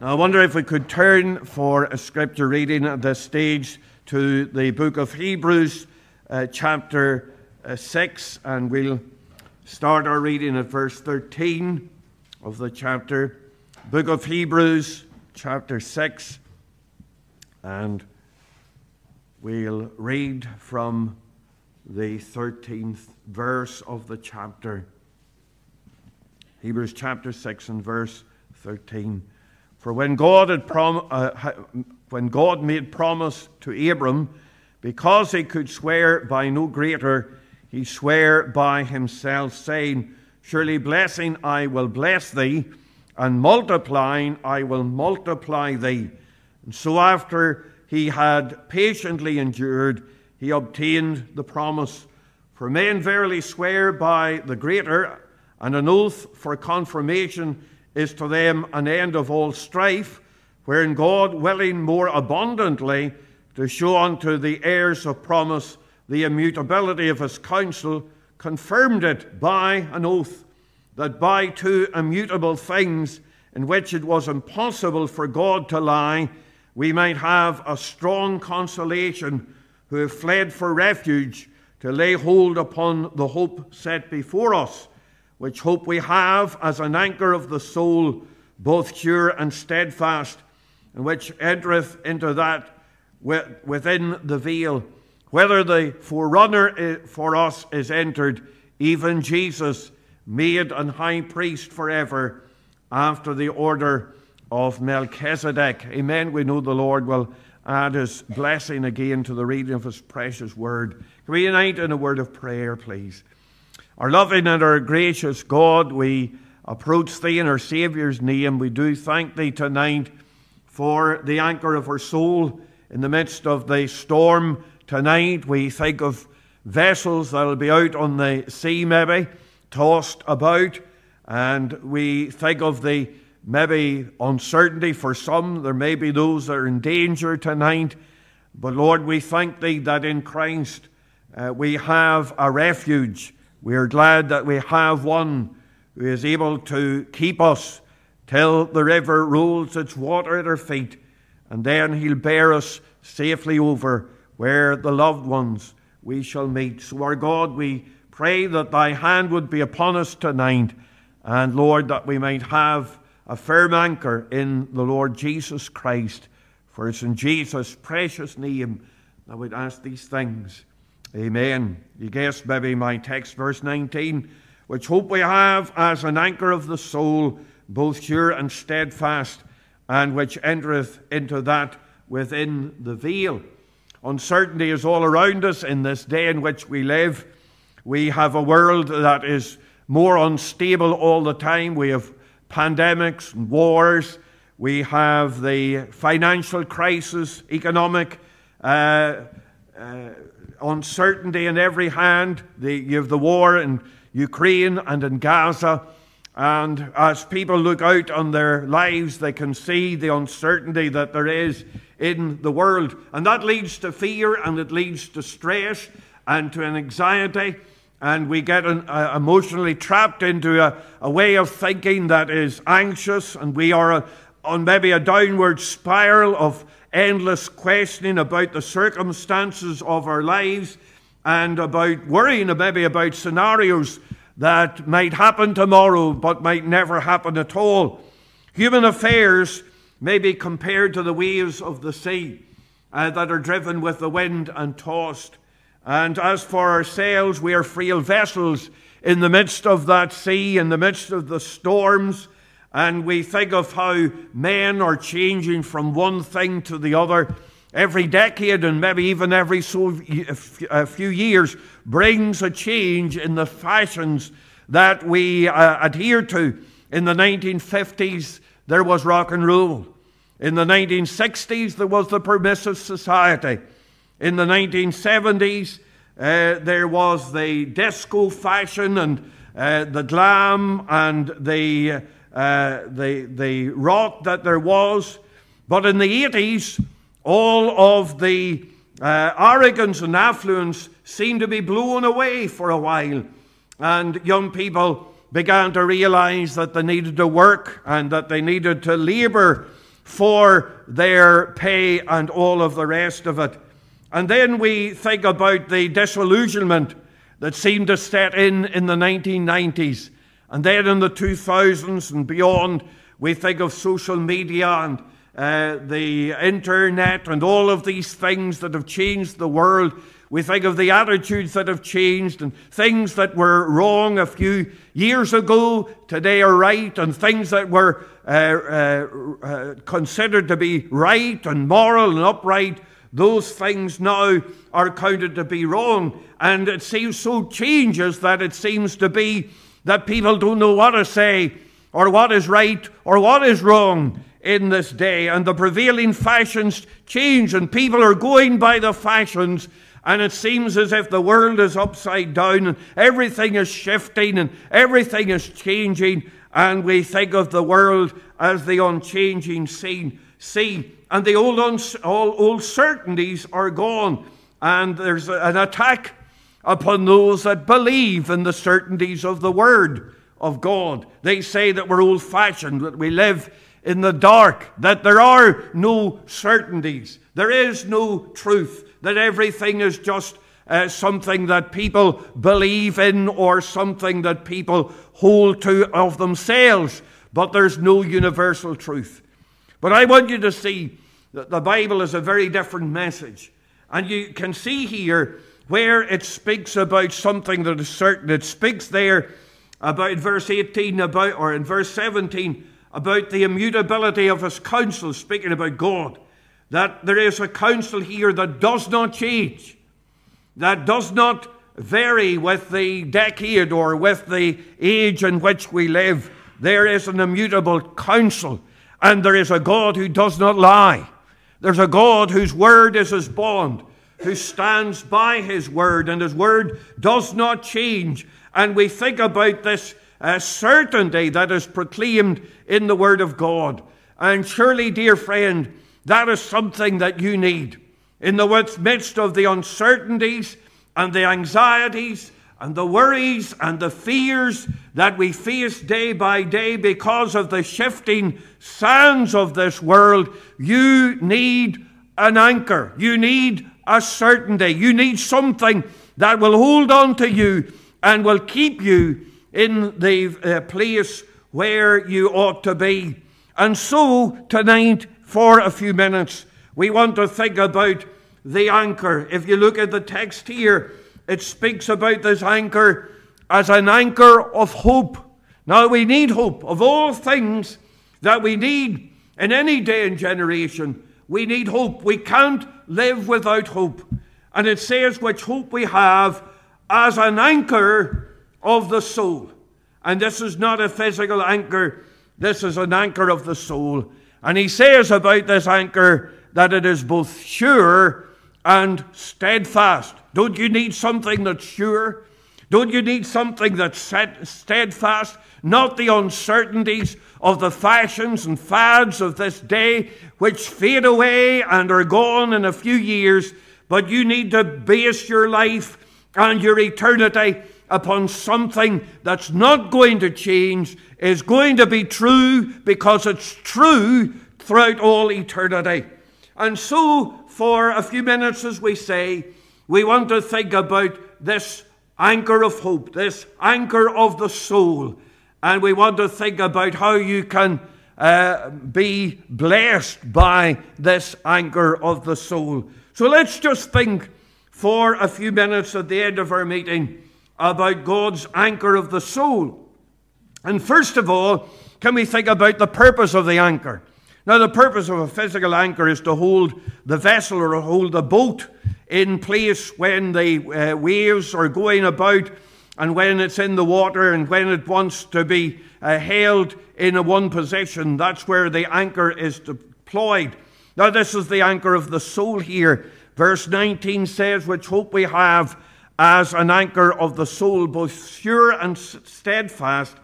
Now, I wonder if we could turn for a scripture reading at this stage to the book of Hebrews, chapter 6, and we'll start our reading at verse 13 of the chapter. Book of Hebrews, chapter 6, and we'll read from the 13th verse of the chapter. Hebrews chapter 6 and verse 13. For when God made promise to Abram, because he could swear by no greater, he sware by himself, saying, Surely blessing I will bless thee, and multiplying I will multiply thee. And so after he had patiently endured, he obtained the promise. For men verily swear by the greater, and an oath for confirmation is to them an end of all strife, wherein God, willing more abundantly to show unto the heirs of promise the immutability of his counsel, confirmed it by an oath, that by two immutable things, in which it was impossible for God to lie, we might have a strong consolation, who have fled for refuge, to lay hold upon the hope set before us, which hope we have as an anchor of the soul, both sure and steadfast, and which entereth into that within the veil, whether the forerunner for us is entered, even Jesus, made an high priest forever, after the order of Melchizedek. Amen. We know the Lord will add his blessing again to the reading of his precious word. Can we unite in a word of prayer, please? Our loving and our gracious God, we approach thee in our Saviour's name. We do thank thee tonight for the anchor of our soul in the midst of the storm tonight. We think of vessels that will be out on the sea maybe, tossed about, and we think of the maybe uncertainty for some. There may be those that are in danger tonight. But Lord, we thank thee that in Christ we have a refuge. We are glad that we have one who is able to keep us till the river rolls its water at our feet, and then he'll bear us safely over where the loved ones we shall meet. So our God, we pray that thy hand would be upon us tonight, and Lord, that we might have a firm anchor in the Lord Jesus Christ. For it's in Jesus' precious name that we'd ask these things. Amen. You guess maybe my text, verse 19, which hope we have as an anchor of the soul, both sure and steadfast, and which entereth into that within the veil. Uncertainty is all around us in this day in which we live. We have a world that is more unstable all the time. We have pandemics and wars. We have the financial crisis, economic uncertainty in every hand. You have the war in Ukraine and in Gaza. And as people look out on their lives, they can see the uncertainty that there is in the world. And that leads to fear, and it leads to stress and to an anxiety. And we get emotionally trapped into a way of thinking that is anxious. And we are on maybe a downward spiral of endless questioning about the circumstances of our lives, and about worrying maybe about scenarios that might happen tomorrow but might never happen at all. Human affairs may be compared to the waves of the sea that are driven with the wind and tossed. And as for ourselves, we are frail vessels in the midst of that sea, in the midst of the storms. And we think of how men are changing from one thing to the other. Every decade, and maybe even every few years, brings a change in the fashions that we adhere to. In the 1950s, there was rock and roll. In the 1960s, there was the permissive society. In the 1970s, there was the disco fashion, and the glam, and the rock that there was. But in the 80s, all of the arrogance and affluence seemed to be blown away for a while. And young people began to realize that they needed to work, and that they needed to labor, for their pay and all of the rest of it. And then we think about the disillusionment that seemed to set in the 1990s. And then in the 2000s and beyond, we think of social media and the internet and all of these things that have changed the world. We think of the attitudes that have changed and things that were wrong a few years ago today are right, and things that were considered to be right and moral and upright, those things now are counted to be wrong. And it seems so changes that it seems to be that people don't know what to say or what is right or what is wrong in this day. And the prevailing fashions change, and people are going by the fashions. And it seems as if the world is upside down and everything is shifting and everything is changing. And we think of the world as the unchanging sea. And the old certainties are gone. And there's an attack upon those that believe in the certainties of the Word of God. They say that we're old-fashioned, that we live in the dark, that there are no certainties. There is no truth. That everything is just something that people believe in or something that people hold to of themselves. But there's no universal truth. But I want you to see that the Bible is a very different message. And you can see here where it speaks about something that is certain. It speaks there about in verse 17 about the immutability of his counsel, speaking about God. That there is a counsel here that does not change, that does not vary with the decade or with the age in which we live. There is an immutable counsel, and there is a God who does not lie. There's a God whose word is his bond, who stands by his word, and his word does not change. And we think about this certainty that is proclaimed in the Word of God. And surely, dear friend, that is something that you need. In the midst of the uncertainties and the anxieties and the worries and the fears that we face day by day because of the shifting sands of this world, you need an anchor. You need a certainty. You need something that will hold on to you and will keep you in the place where you ought to be. And so tonight, for a few minutes, we want to think about the anchor. If you look at the text here, it speaks about this anchor as an anchor of hope. Now, we need hope. Of all things that we need in any day and generation, we need hope. We can't live without hope. And it says, which hope we have as an anchor of the soul. And this is not a physical anchor. This is an anchor of the soul. And he says about this anchor that it is both sure and steadfast. Don't you need something that's sure? Don't you need something that's steadfast? Not the uncertainties of the fashions and fads of this day, which fade away and are gone in a few years. But you need to base your life and your eternity upon something that's not going to change, is going to be true because it's true throughout all eternity. And so, for a few minutes, as we say, we want to think about this anchor of hope, this anchor of the soul, and we want to think about how you can be blessed by this anchor of the soul. So let's just think for a few minutes at the end of our meeting about God's anchor of the soul. And first of all, can we think about the purpose of the anchor? Now, the purpose of a physical anchor is to hold the vessel or hold the boat in place when the waves are going about and when it's in the water and when it wants to be held in one position. That's where the anchor is deployed. Now, this is the anchor of the soul here. Verse 19 says, which hope we have as an anchor of the soul, both sure and steadfast,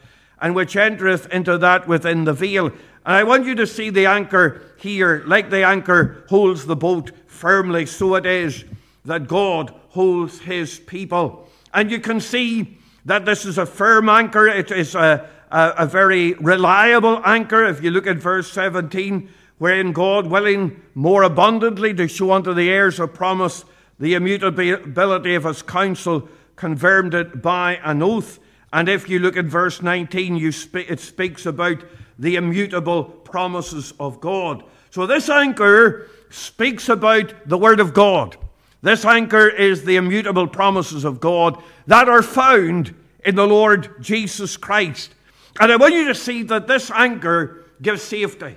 and which entereth into that within the veil. And I want you to see the anchor here, like the anchor holds the boat firmly, so it is that God holds his people. And you can see that this is a firm anchor. It is a very reliable anchor. If you look at verse 17, wherein God, willing more abundantly to show unto the heirs of promise the immutability of his counsel, confirmed it by an oath. And if you look at verse 19, it speaks about the immutable promises of God. So this anchor speaks about the Word of God. This anchor is the immutable promises of God that are found in the Lord Jesus Christ. And I want you to see that this anchor gives safety.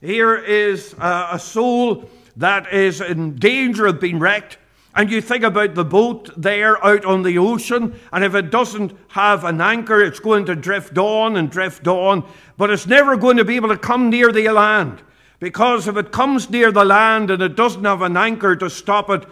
Here is a soul that is in danger of being wrecked. And you think about the boat there out on the ocean, and if it doesn't have an anchor, it's going to drift on and drift on, but it's never going to be able to come near the land, because if it comes near the land and it doesn't have an anchor to stop it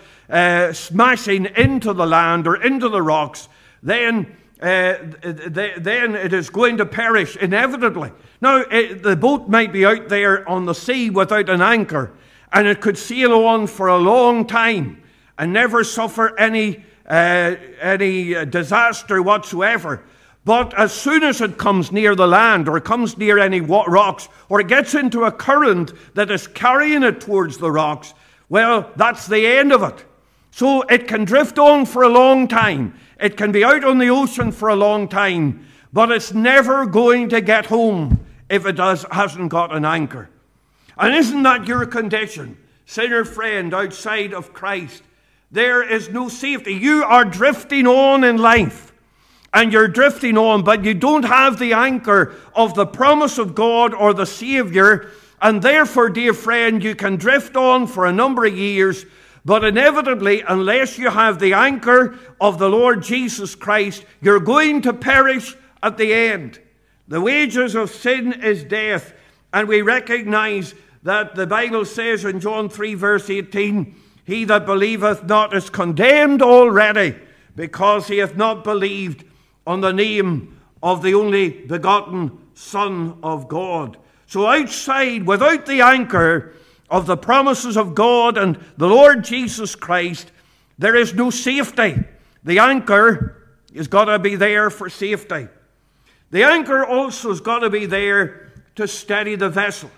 smashing into the land or into the rocks, then it is going to perish inevitably. Now, the boat might be out there on the sea without an anchor, and it could sail on for a long time and never suffer any disaster whatsoever. But as soon as it comes near the land or comes near any rocks, or it gets into a current that is carrying it towards the rocks, well, that's the end of it. So it can drift on for a long time. It can be out on the ocean for a long time, but it's never going to get home if it hasn't got an anchor. And isn't that your condition, sinner friend, outside of Christ? There is no safety. You are drifting on in life, and you're drifting on, but you don't have the anchor of the promise of God or the Savior, and therefore, dear friend, you can drift on for a number of years, but inevitably, unless you have the anchor of the Lord Jesus Christ, you're going to perish at the end. The wages of sin is death, and we recognize that the Bible says in John 3, verse 18, "He that believeth not is condemned already, because he hath not believed on the name of the only begotten Son of God." So outside, without the anchor of the promises of God and the Lord Jesus Christ, there is no safety. The anchor has got to be there for safety. The anchor also has got to be there to steady the vessel.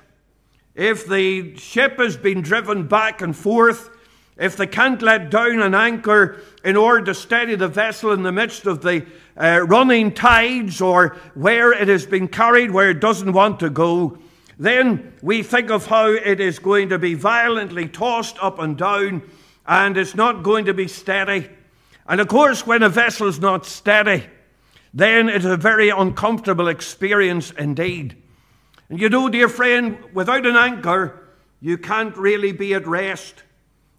If the ship has been driven back and forth, if they can't let down an anchor in order to steady the vessel in the midst of the running tides, or where it has been carried, where it doesn't want to go, then we think of how it is going to be violently tossed up and down, and it's not going to be steady. And of course, when a vessel is not steady, then it's a very uncomfortable experience indeed. And you know, dear friend, without an anchor, you can't really be at rest.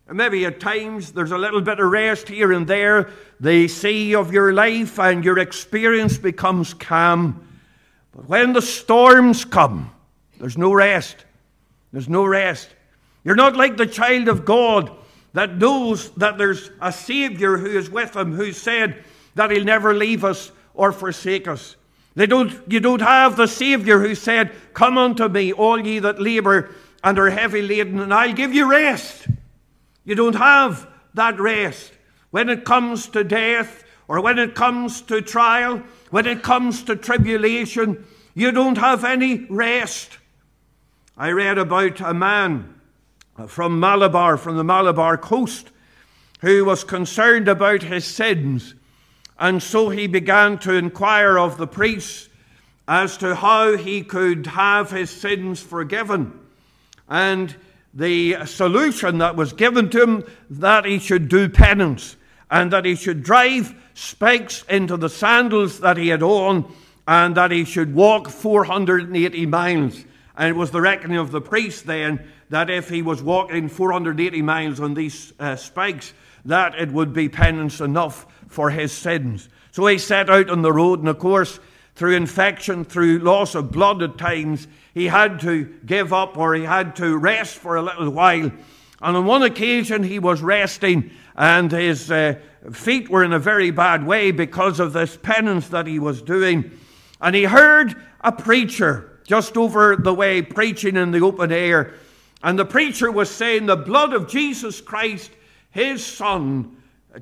And maybe at times there's a little bit of rest here and there. The sea of your life and your experience becomes calm. But when the storms come, there's no rest. There's no rest. You're not like the child of God that knows that there's a Savior who is with him, who said that he'll never leave us or forsake us. You don't have the Savior who said, "Come unto me, all ye that labor and are heavy laden, and I'll give you rest." You don't have that rest. When it comes to death, or when it comes to trial, when it comes to tribulation, you don't have any rest. I read about a man from Malabar, from the Malabar coast, who was concerned about his sins. And so he began to inquire of the priests as to how he could have his sins forgiven. And the solution that was given to him, that he should do penance, and that he should drive spikes into the sandals that he had on, and that he should walk 480 miles. And it was the reckoning of the priest then that if he was walking 480 miles on these spikes, that it would be penance enough for his sins. So he set out on the road, and of course, through infection, through loss of blood at times, he had to give up, or he had to rest for a little while. And on one occasion he was resting, and his feet were in a very bad way because of this penance that he was doing. And he heard a preacher just over the way preaching in the open air. And the preacher was saying, "The blood of Jesus Christ, his Son,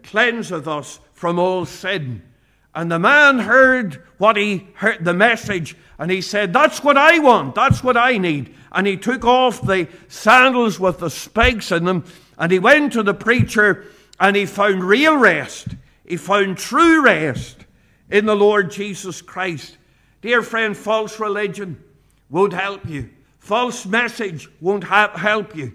cleanseth us from all sin." And the man heard what he heard, the message, and he said, that's what I want, that's what I need. And he took off the sandals with the spikes in them, and he went to the preacher, and he found real rest. He found true rest in the Lord Jesus Christ. Dear friend, false religion won't help you. False message won't help you.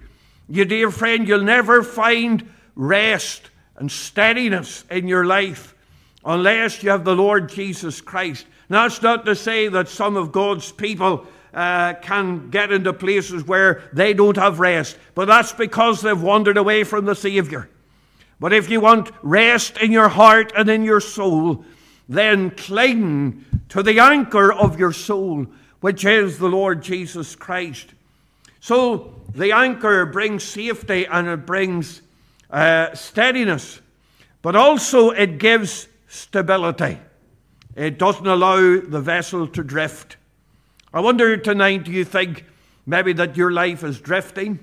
You, dear friend, you'll never find rest and steadiness in your life unless you have the Lord Jesus Christ. Now, that's not to say that some of God's people can get into places where they don't have rest, but that's because they've wandered away from the Savior. But if you want rest in your heart and in your soul, then cling to the anchor of your soul, which is the Lord Jesus Christ. So the anchor brings safety and it brings steadiness, but also it gives stability. It doesn't allow the vessel to drift. I wonder tonight, do you think maybe that your life is drifting?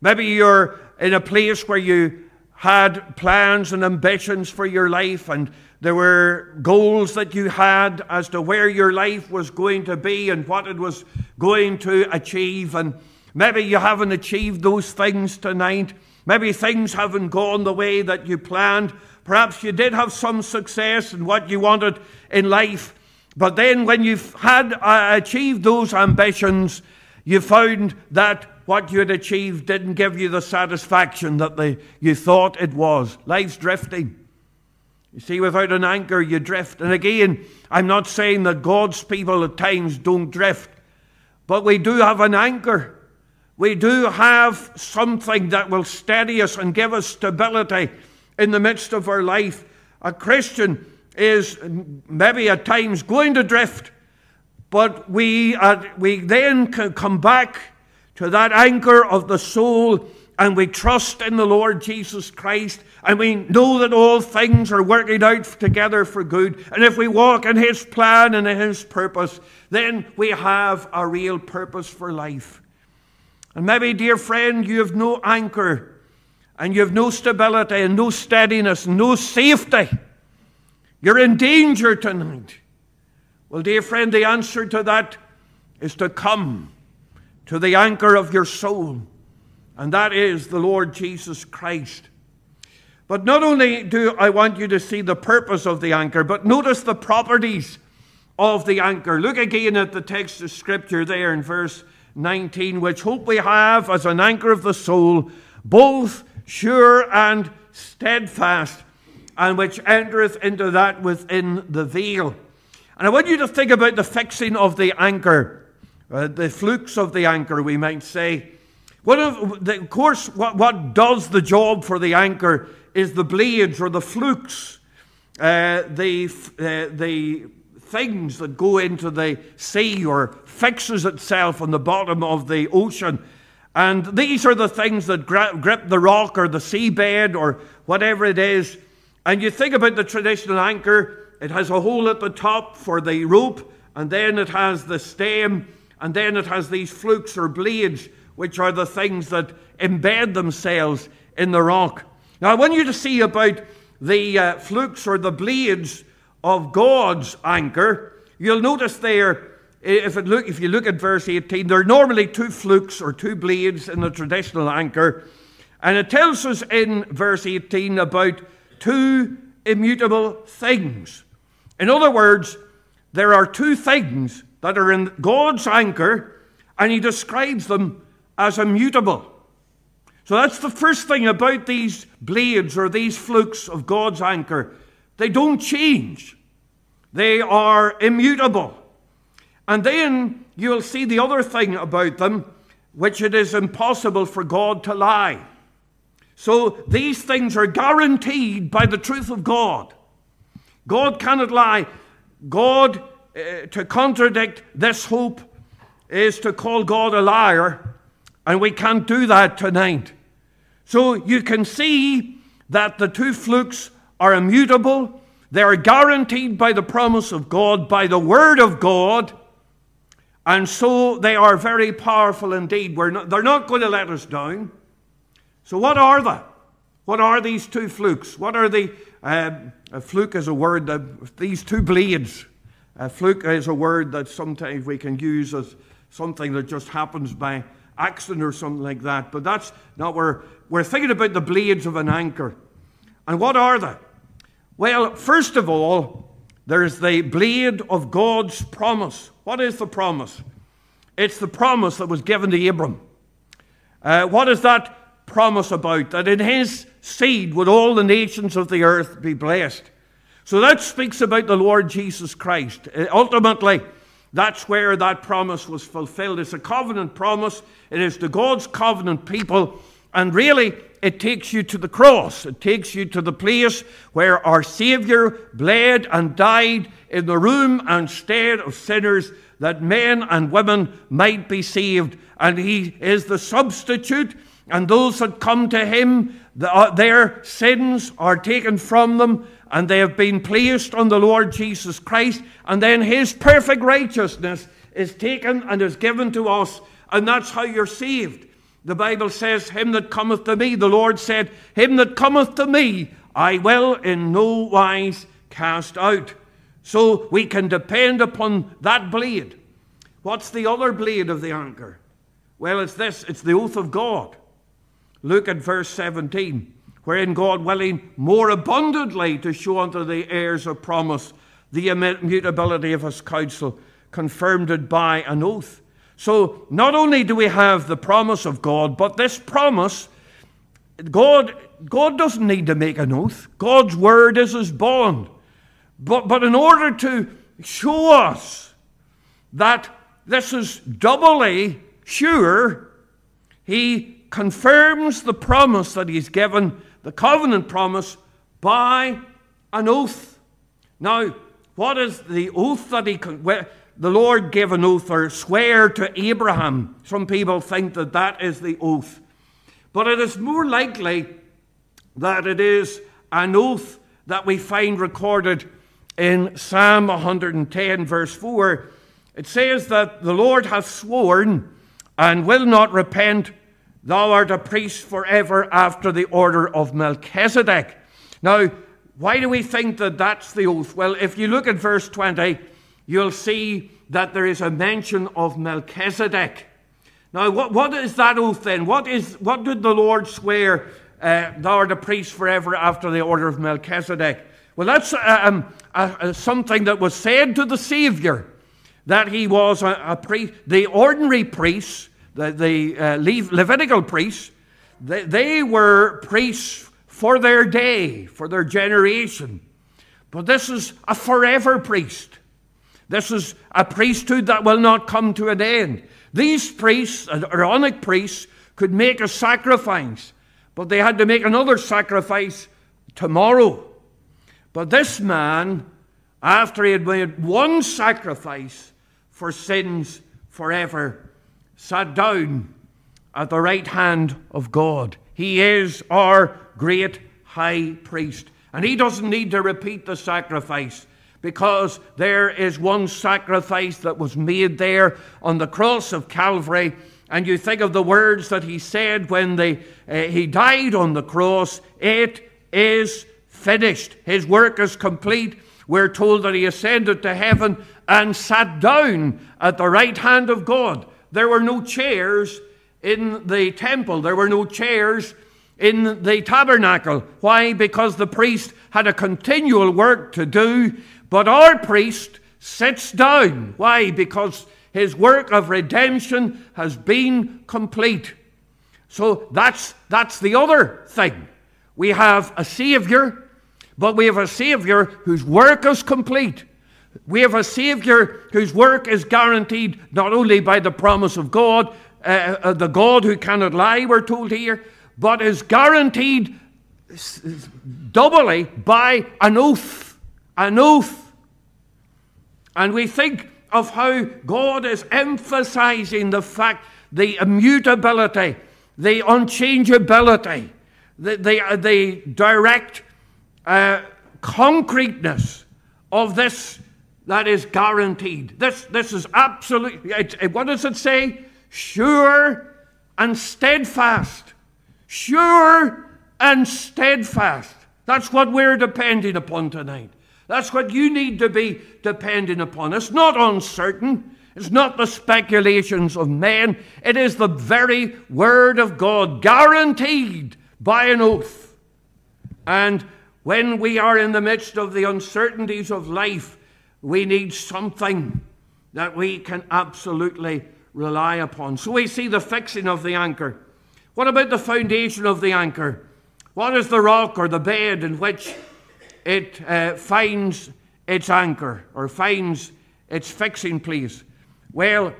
Maybe you're in a place where you had plans and ambitions for your life, and there were goals that you had as to where your life was going to be and what it was going to achieve. And maybe you haven't achieved those things tonight. Maybe things haven't gone the way that you planned. Perhaps you did have some success in what you wanted in life. But then when you've had achieved those ambitions, you found that what you had achieved didn't give you the satisfaction that you thought it was. Life's drifting. You see, without an anchor, you drift. And again, I'm not saying that God's people at times don't drift, but we do have an anchor. We do have something that will steady us and give us stability in the midst of our life. A Christian is maybe at times going to drift, but we then can come back to that anchor of the soul, and we trust in the Lord Jesus Christ, and we know that all things are working out together for good. And if we walk in His plan and in His purpose, then we have a real purpose for life. And maybe, dear friend, you have no anchor, and you have no stability, and no steadiness, and no safety. You're in danger tonight. Well, dear friend, the answer to that is to come to the anchor of your soul, and that is the Lord Jesus Christ. But not only do I want you to see the purpose of the anchor, but notice the properties of the anchor. Look again at the text of Scripture there in verse 19, which hope we have as an anchor of the soul, both sure and steadfast, and which entereth into that within the veil. And I want you to think about the fixing of the anchor. The flukes of the anchor, we might say. What does the job for the anchor is the blades or the flukes, the things that go into the sea or fixes itself on the bottom of the ocean. And these are the things that grip the rock or the seabed or whatever it is. And you think about the traditional anchor, it has a hole at the top for the rope, and then it has the stem, and then it has these flukes or blades, which are the things that embed themselves in the rock. Now, I want you to see about the flukes or the blades of God's anchor. You'll notice there, if you look at verse 18, there are normally two flukes or two blades in the traditional anchor. And it tells us in verse 18 about two immutable things. In other words, there are two things that are in God's anchor, and He describes them as immutable. So that's the first thing about these blades or these flukes of God's anchor. They don't change. They are immutable. And then you'll see the other thing about them, which it is impossible for God to lie. So these things are guaranteed by the truth of God. God cannot lie. God to contradict this hope is to call God a liar, and we can't do that tonight. So you can see that the two flukes are immutable. They are guaranteed by the promise of God, by the Word of God, and so they are very powerful indeed. They're not going to let us down. So what are they? What are these two flukes? What are the, a fluke is a word, these two blades. A fluke is a word that sometimes we can use as something that just happens by accident or something like that. But that's not where we're thinking about the blades of an anchor. And what are they? Well, first of all, there's the blade of God's promise. What is the promise? It's the promise that was given to Abram. What is that promise about? That in his seed would all the nations of the earth be blessed. So that speaks about the Lord Jesus Christ. Ultimately, that's where that promise was fulfilled. It's a covenant promise. It is to God's covenant people. And really, it takes you to the cross. It takes you to the place where our Savior bled and died in the room and stead of sinners, that men and women might be saved. And he is the substitute. And those that come to him, their sins are taken from them, and they have been placed on the Lord Jesus Christ. And then his perfect righteousness is taken and is given to us. And that's how you're saved. The Bible says, him that cometh to me, the Lord said, him that cometh to me, I will in no wise cast out. So we can depend upon that blade. What's the other blade of the anchor? Well, it's this. It's the oath of God. Look at verse 17. Wherein God willing more abundantly to show unto the heirs of promise the immutability of his counsel, confirmed it by an oath. So not only do we have the promise of God, but this promise, God doesn't need to make an oath. God's word is his bond. But in order to show us that this is doubly sure, he confirms the promise that he's given, the covenant promise, by an oath. Now, what is the oath that he the Lord gave an oath or swear to Abraham? Some people think that that is the oath. But it is more likely that it is an oath that we find recorded in Psalm 110, verse 4. It says that the Lord hath sworn and will not repent. Thou art a priest forever after the order of Melchizedek. Now, why do we think that that's the oath? Well, if you look at verse 20, you'll see that there is a mention of Melchizedek. Now, what is that oath then? What did the Lord swear? Thou art a priest forever after the order of Melchizedek. Well, that's something that was said to the Savior, that he was a priest. The ordinary priests, the Levitical priests, they were priests for their day, for their generation. But this is a forever priest. This is a priesthood that will not come to an end. These priests, Aaronic priests, could make a sacrifice, but they had to make another sacrifice tomorrow. But this man, after he had made one sacrifice for sins forever, sat down at the right hand of God. He is our great high priest. And he doesn't need to repeat the sacrifice, because there is one sacrifice that was made there on the cross of Calvary. And you think of the words that he said when he died on the cross. It is finished. His work is complete. We're told that he ascended to heaven and sat down at the right hand of God. There were no chairs in the temple. There were no chairs in the tabernacle. Why? Because the priest had a continual work to do. But our priest sits down. Why? Because his work of redemption has been complete. So that's the other thing. We have a Savior, but we have a Savior whose work is complete. We have a Savior whose work is guaranteed not only by the promise of God, the God who cannot lie, we're told here, but is guaranteed doubly by an oath. An oath. And we think of how God is emphasizing the fact, the immutability, the unchangeability, the direct concreteness of this that is guaranteed. This is absolutely, what does it say? Sure and steadfast. Sure and steadfast. That's what we're depending upon tonight. That's what you need to be depending upon. It's not uncertain. It's not the speculations of men. It is the very word of God, guaranteed by an oath. And when we are in the midst of the uncertainties of life, we need something that we can absolutely rely upon. So we see the fixing of the anchor. What about the foundation of the anchor? What is the rock or the bed in which it finds its anchor or finds its fixing place? Well,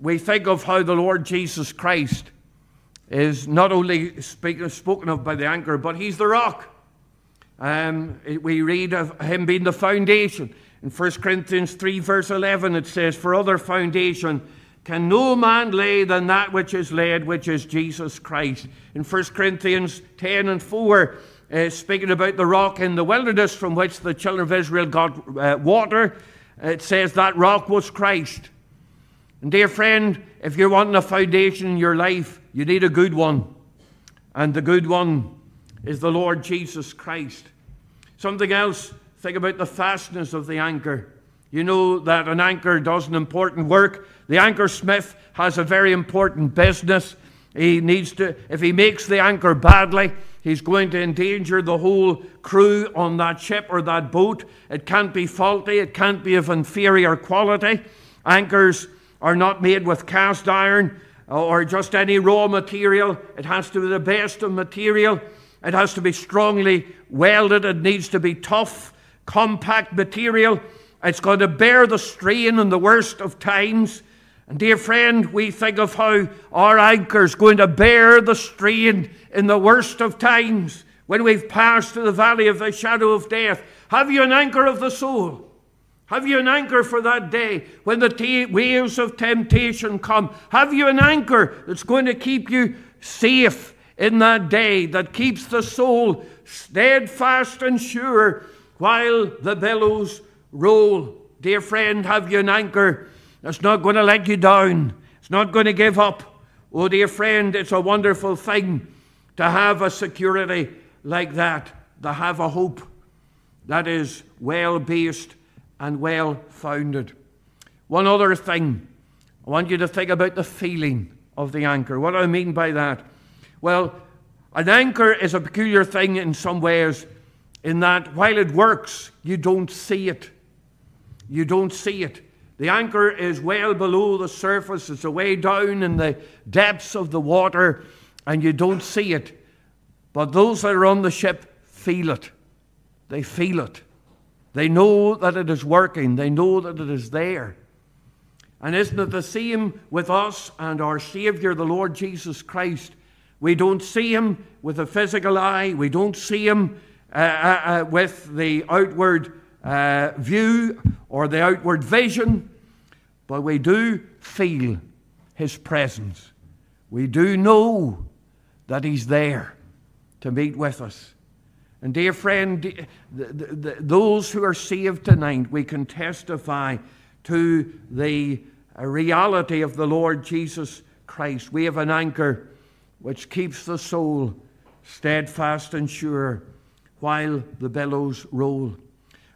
we think of how the Lord Jesus Christ is not only spoken of by the anchor, but he's the rock. We read of him being the foundation. In 1 Corinthians 3 verse 11 it says, "For other foundation can no man lay than that which is laid, which is Jesus Christ." In 1 Corinthians 10 and 4, speaking about the rock in the wilderness from which the children of Israel got water, it says that rock was Christ. And dear friend, if you're wanting a foundation in your life, you need a good one. And the good one is the Lord Jesus Christ. Something else, think about the fastness of the anchor. You know that an anchor does an important work. The anchor smith has a very important business. He needs to, if he makes the anchor badly, he's going to endanger the whole crew on that ship or that boat. It can't be faulty. It can't be of inferior quality. Anchors are not made with cast iron or just any raw material. It has to be the best of material. It has to be strongly welded. It needs to be tough, compact material. It's going to bear the strain in the worst of times. And dear friend, we think of how our anchor is going to bear the strain in the worst of times when we've passed through the valley of the shadow of death. Have you an anchor of the soul? Have you an anchor for that day when the waves of temptation come? Have you an anchor that's going to keep you safe in that day, that keeps the soul steadfast and sure while the billows roll? Dear friend, have you an anchor that's not going to let you down? It's not going to give up. Oh, dear friend, it's a wonderful thing to have a security like that, to have a hope that is well-based and well-founded. One other thing, I want you to think about the feeling of the anchor. What do I mean by that? Well, an anchor is a peculiar thing in some ways, in that while it works, you don't see it. You don't see it. The anchor is well below the surface. It's away down in the depths of the water, and you don't see it. But those that are on the ship feel it. They feel it. They know that it is working. They know that it is there. And isn't it the same with us and our Savior, the Lord Jesus Christ? We don't see him with the physical eye. We don't see him with the outward view or the outward vision, but we do feel his presence. We do know that he's there to meet with us. And dear friend, those who are saved tonight, we can testify to the reality of the Lord Jesus Christ. We have an anchor which keeps the soul steadfast and sure while the billows roll.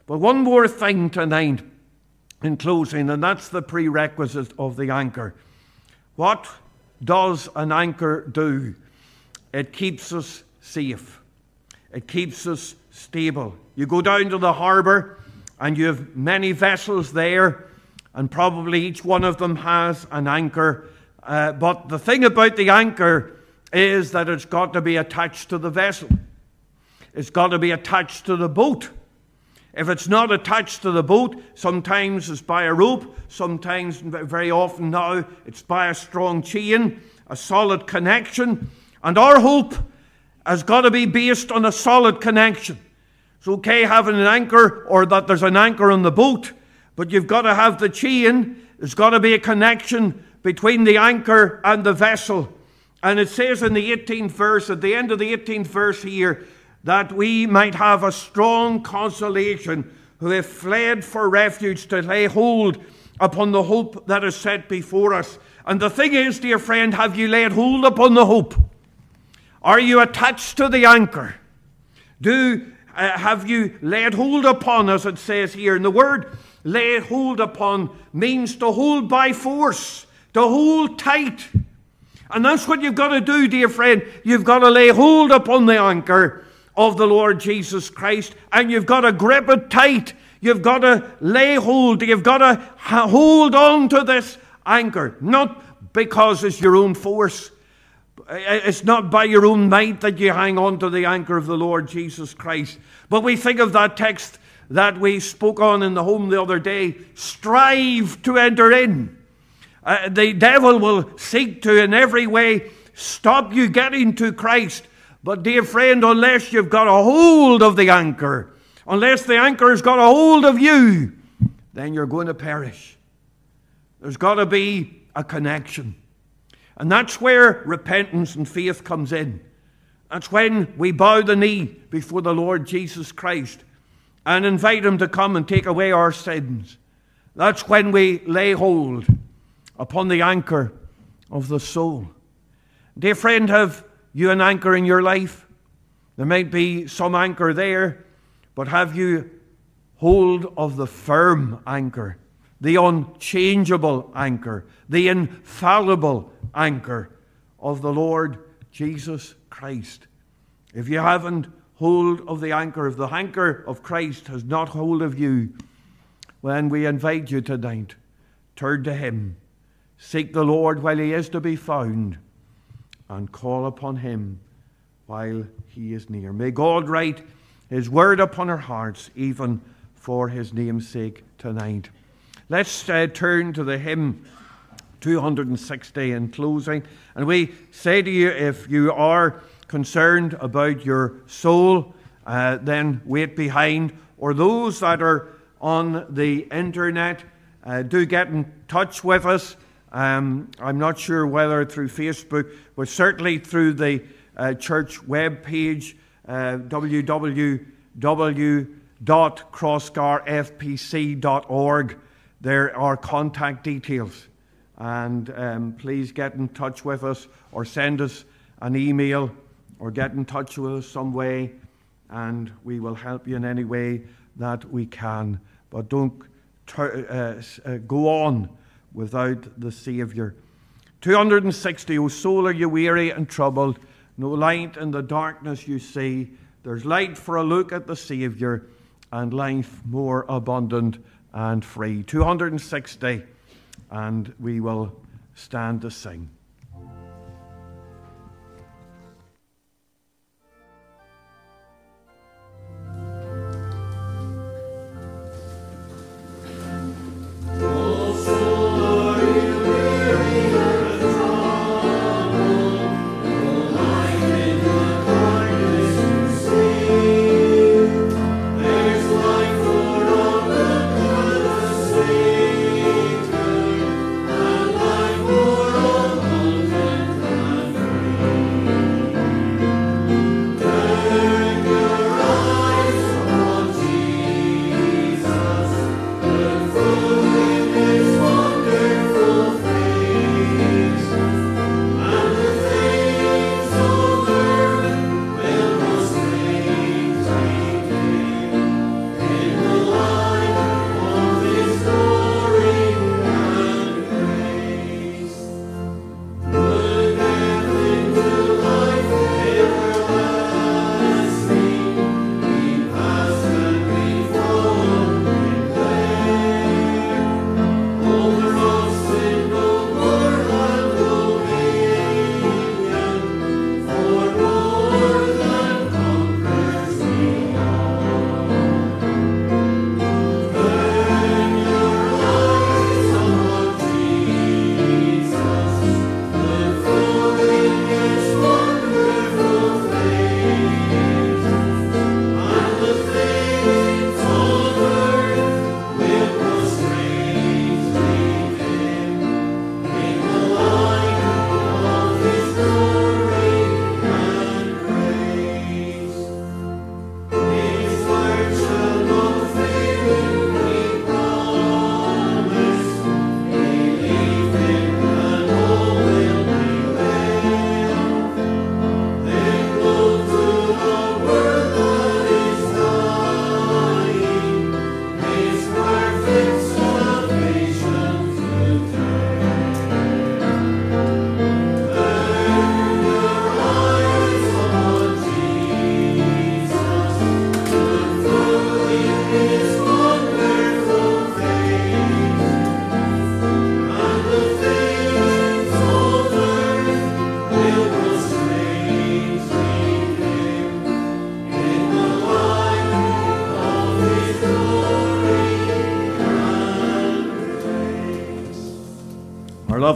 But one more thing tonight in closing, and that's the prerequisite of the anchor. What does an anchor do? It keeps us safe. It keeps us stable. You go down to the harbour and you have many vessels there, and probably each one of them has an anchor. But the thing about the anchor is that it's got to be attached to the vessel. It's got to be attached to the boat. If it's not attached to the boat, sometimes it's by a rope, sometimes, very often now, it's by a strong chain, a solid connection. And our hope has got to be based on a solid connection. It's okay having an anchor or that there's an anchor on the boat, but you've got to have the chain. There's got to be a connection between the anchor and the vessel. And it says in the 18th verse, at the end of the 18th verse here, that we might have a strong consolation who have fled for refuge to lay hold upon the hope that is set before us. And the thing is, dear friend, have you laid hold upon the hope? Are you attached to the anchor? Have you laid hold upon, as it says here? And the word lay hold upon means to hold by force, to hold tight. And that's what you've got to do, dear friend. You've got to lay hold upon the anchor of the Lord Jesus Christ, and you've got to grip it tight. You've got to lay hold. You've got to hold on to this anchor, not because it's your own force. It's not by your own might that you hang on to the anchor of the Lord Jesus Christ. But we think of that text that we spoke on in the home the other day. Strive to enter in. The devil will seek to, in every way, stop you getting to Christ. But, dear friend, unless you've got a hold of the anchor, unless the anchor has got a hold of you, then you're going to perish. There's got to be a connection. And that's where repentance and faith comes in. That's when we bow the knee before the Lord Jesus Christ and invite Him to come and take away our sins. That's when we lay hold upon the anchor of the soul. Dear friend, have you an anchor in your life? There might be some anchor there, but have you hold of the firm anchor, the unchangeable anchor, the infallible anchor of the Lord Jesus Christ? If you haven't hold of the anchor, if the anchor of Christ has not hold of you, then we invite you tonight, turn to Him, seek the Lord while He is to be found, and call upon Him while He is near. May God write His word upon our hearts, even for His name's sake tonight. Let's turn to the hymn 260 in closing. And we say to you, if you are concerned about your soul, then wait behind. Or those that are on the internet, do get in touch with us. I'm not sure whether through Facebook, but certainly through the church webpage, www.crossgarfpc.org. There are contact details. And please get in touch with us or send us an email or get in touch with us some way, and we will help you in any way that we can. But don't go on without the Saviour. 260, O soul, are you weary and troubled? No light in the darkness you see. There's light for a look at the Saviour, and life more abundant and free. 260, and we will stand to sing.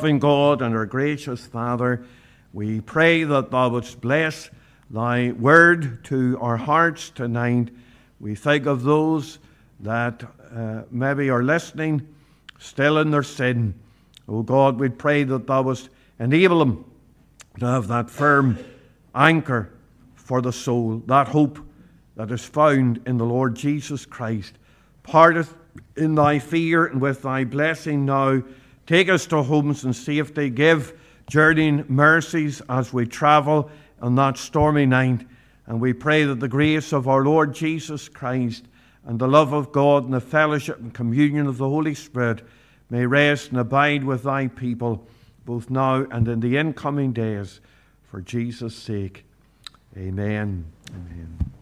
loving God and our gracious Father, we pray that Thou wouldst bless Thy word to our hearts tonight. We think of those that maybe are listening still in their sin. Oh God, we pray that Thou wouldst enable them to have that firm anchor for the soul, that hope that is found in the Lord Jesus Christ. Parteth in Thy fear and with Thy blessing now. Take us to homes in safety. Give journeying mercies as we travel on that stormy night. And we pray that the grace of our Lord Jesus Christ and the love of God and the fellowship and communion of the Holy Spirit may rest and abide with Thy people, both now and in the incoming days, for Jesus' sake. Amen. Amen.